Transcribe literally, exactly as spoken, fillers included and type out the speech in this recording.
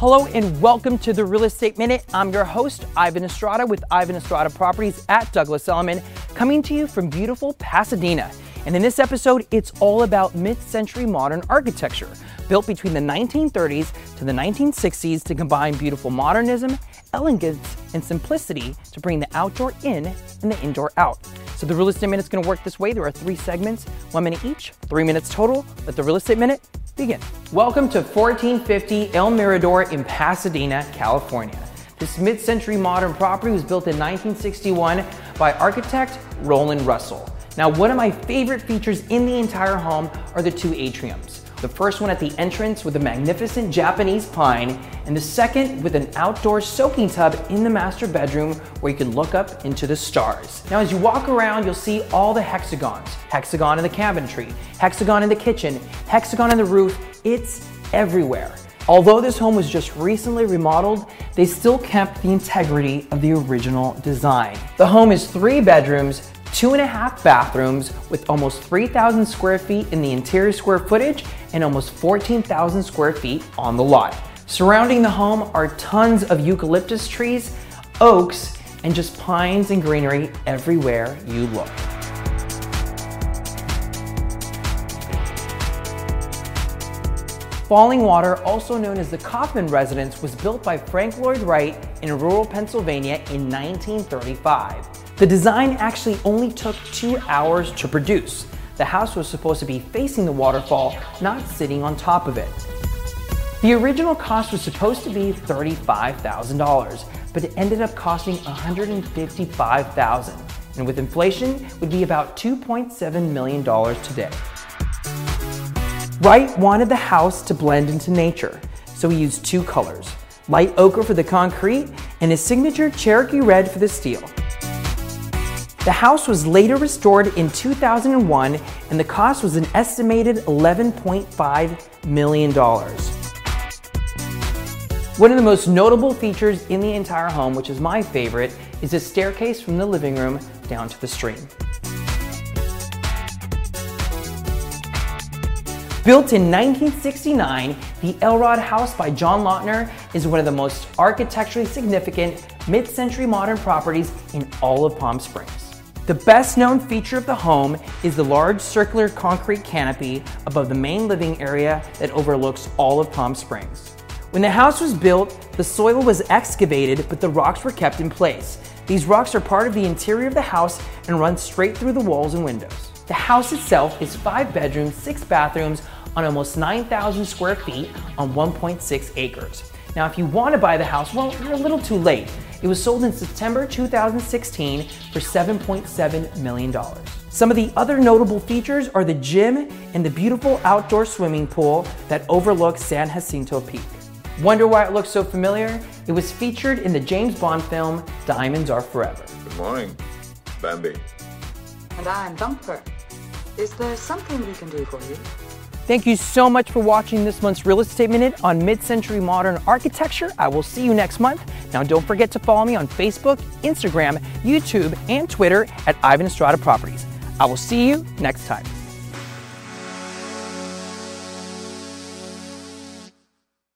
Hello and welcome to the Real Estate Minute. I'm your host, Ivan Estrada with Ivan Estrada Properties at Douglas Elliman, coming to you from beautiful Pasadena. And in this episode, it's all about mid-century modern architecture, built between the nineteen thirties to the nineteen sixties to combine beautiful modernism, elegance, and simplicity to bring the outdoor in and the indoor out. So the Real Estate Minute is going to work this way. There are three segments, one minute each, three minutes total. Let the Real Estate Minute begin. Welcome to fourteen fifty El Mirador in Pasadena, California. This mid-century modern property was built in nineteen sixty-one by architect Roland Russell. Now, one of my favorite features in the entire home are the two atriums. The first one at the entrance with a magnificent Japanese pine, and the second with an outdoor soaking tub in the master bedroom where you can look up into the stars. Now, as you walk around, you'll see all the hexagons. Hexagon in the cabinetry, hexagon in the kitchen, hexagon in the roof. It's everywhere. Although this home was just recently remodeled, they still kept the integrity of the original design. The home is three bedrooms, two and a half bathrooms with almost three thousand square feet in the interior square footage and almost fourteen thousand square feet on the lot. Surrounding the home are tons of eucalyptus trees, oaks, and just pines and greenery everywhere you look. Falling Water, also known as the Kaufmann Residence, was built by Frank Lloyd Wright in rural Pennsylvania in nineteen thirty-five. The design actually only took two hours to produce. The house was supposed to be facing the waterfall, not sitting on top of it. The original cost was supposed to be thirty-five thousand dollars, but it ended up costing one hundred fifty-five thousand dollars, and with inflation, would be about two point seven million dollars today. Wright wanted the house to blend into nature, so he used two colors, light ochre for the concrete and his signature Cherokee red for the steel. The house was later restored in two thousand one, and the cost was an estimated eleven point five million dollars. One of the most notable features in the entire home, which is my favorite, is a staircase from the living room down to the stream. Built in nineteen sixty-nine, the Elrod House by John Lautner is one of the most architecturally significant mid-century modern properties in all of Palm Springs. The best known feature of the home is the large circular concrete canopy above the main living area that overlooks all of Palm Springs. When the house was built, the soil was excavated, but the rocks were kept in place. These rocks are part of the interior of the house and run straight through the walls and windows. The house itself is five bedrooms, six bathrooms on almost nine thousand square feet on one point six acres. Now, if you want to buy the house, well, you're a little too late. It was sold in September two thousand sixteen for seven point seven million dollars. Some of the other notable features are the gym and the beautiful outdoor swimming pool that overlooks San Jacinto Peak. Wonder why it looks so familiar? It was featured in the James Bond film, Diamonds Are Forever. Good morning, Bambi. And I'm Bumper. Is there something we can do for you? Thank you so much for watching this month's Real Estate Minute on mid-century modern architecture. I will see you next month. Now, don't forget to follow me on Facebook, Instagram, YouTube, and Twitter at Ivan Estrada Properties. I will see you next time.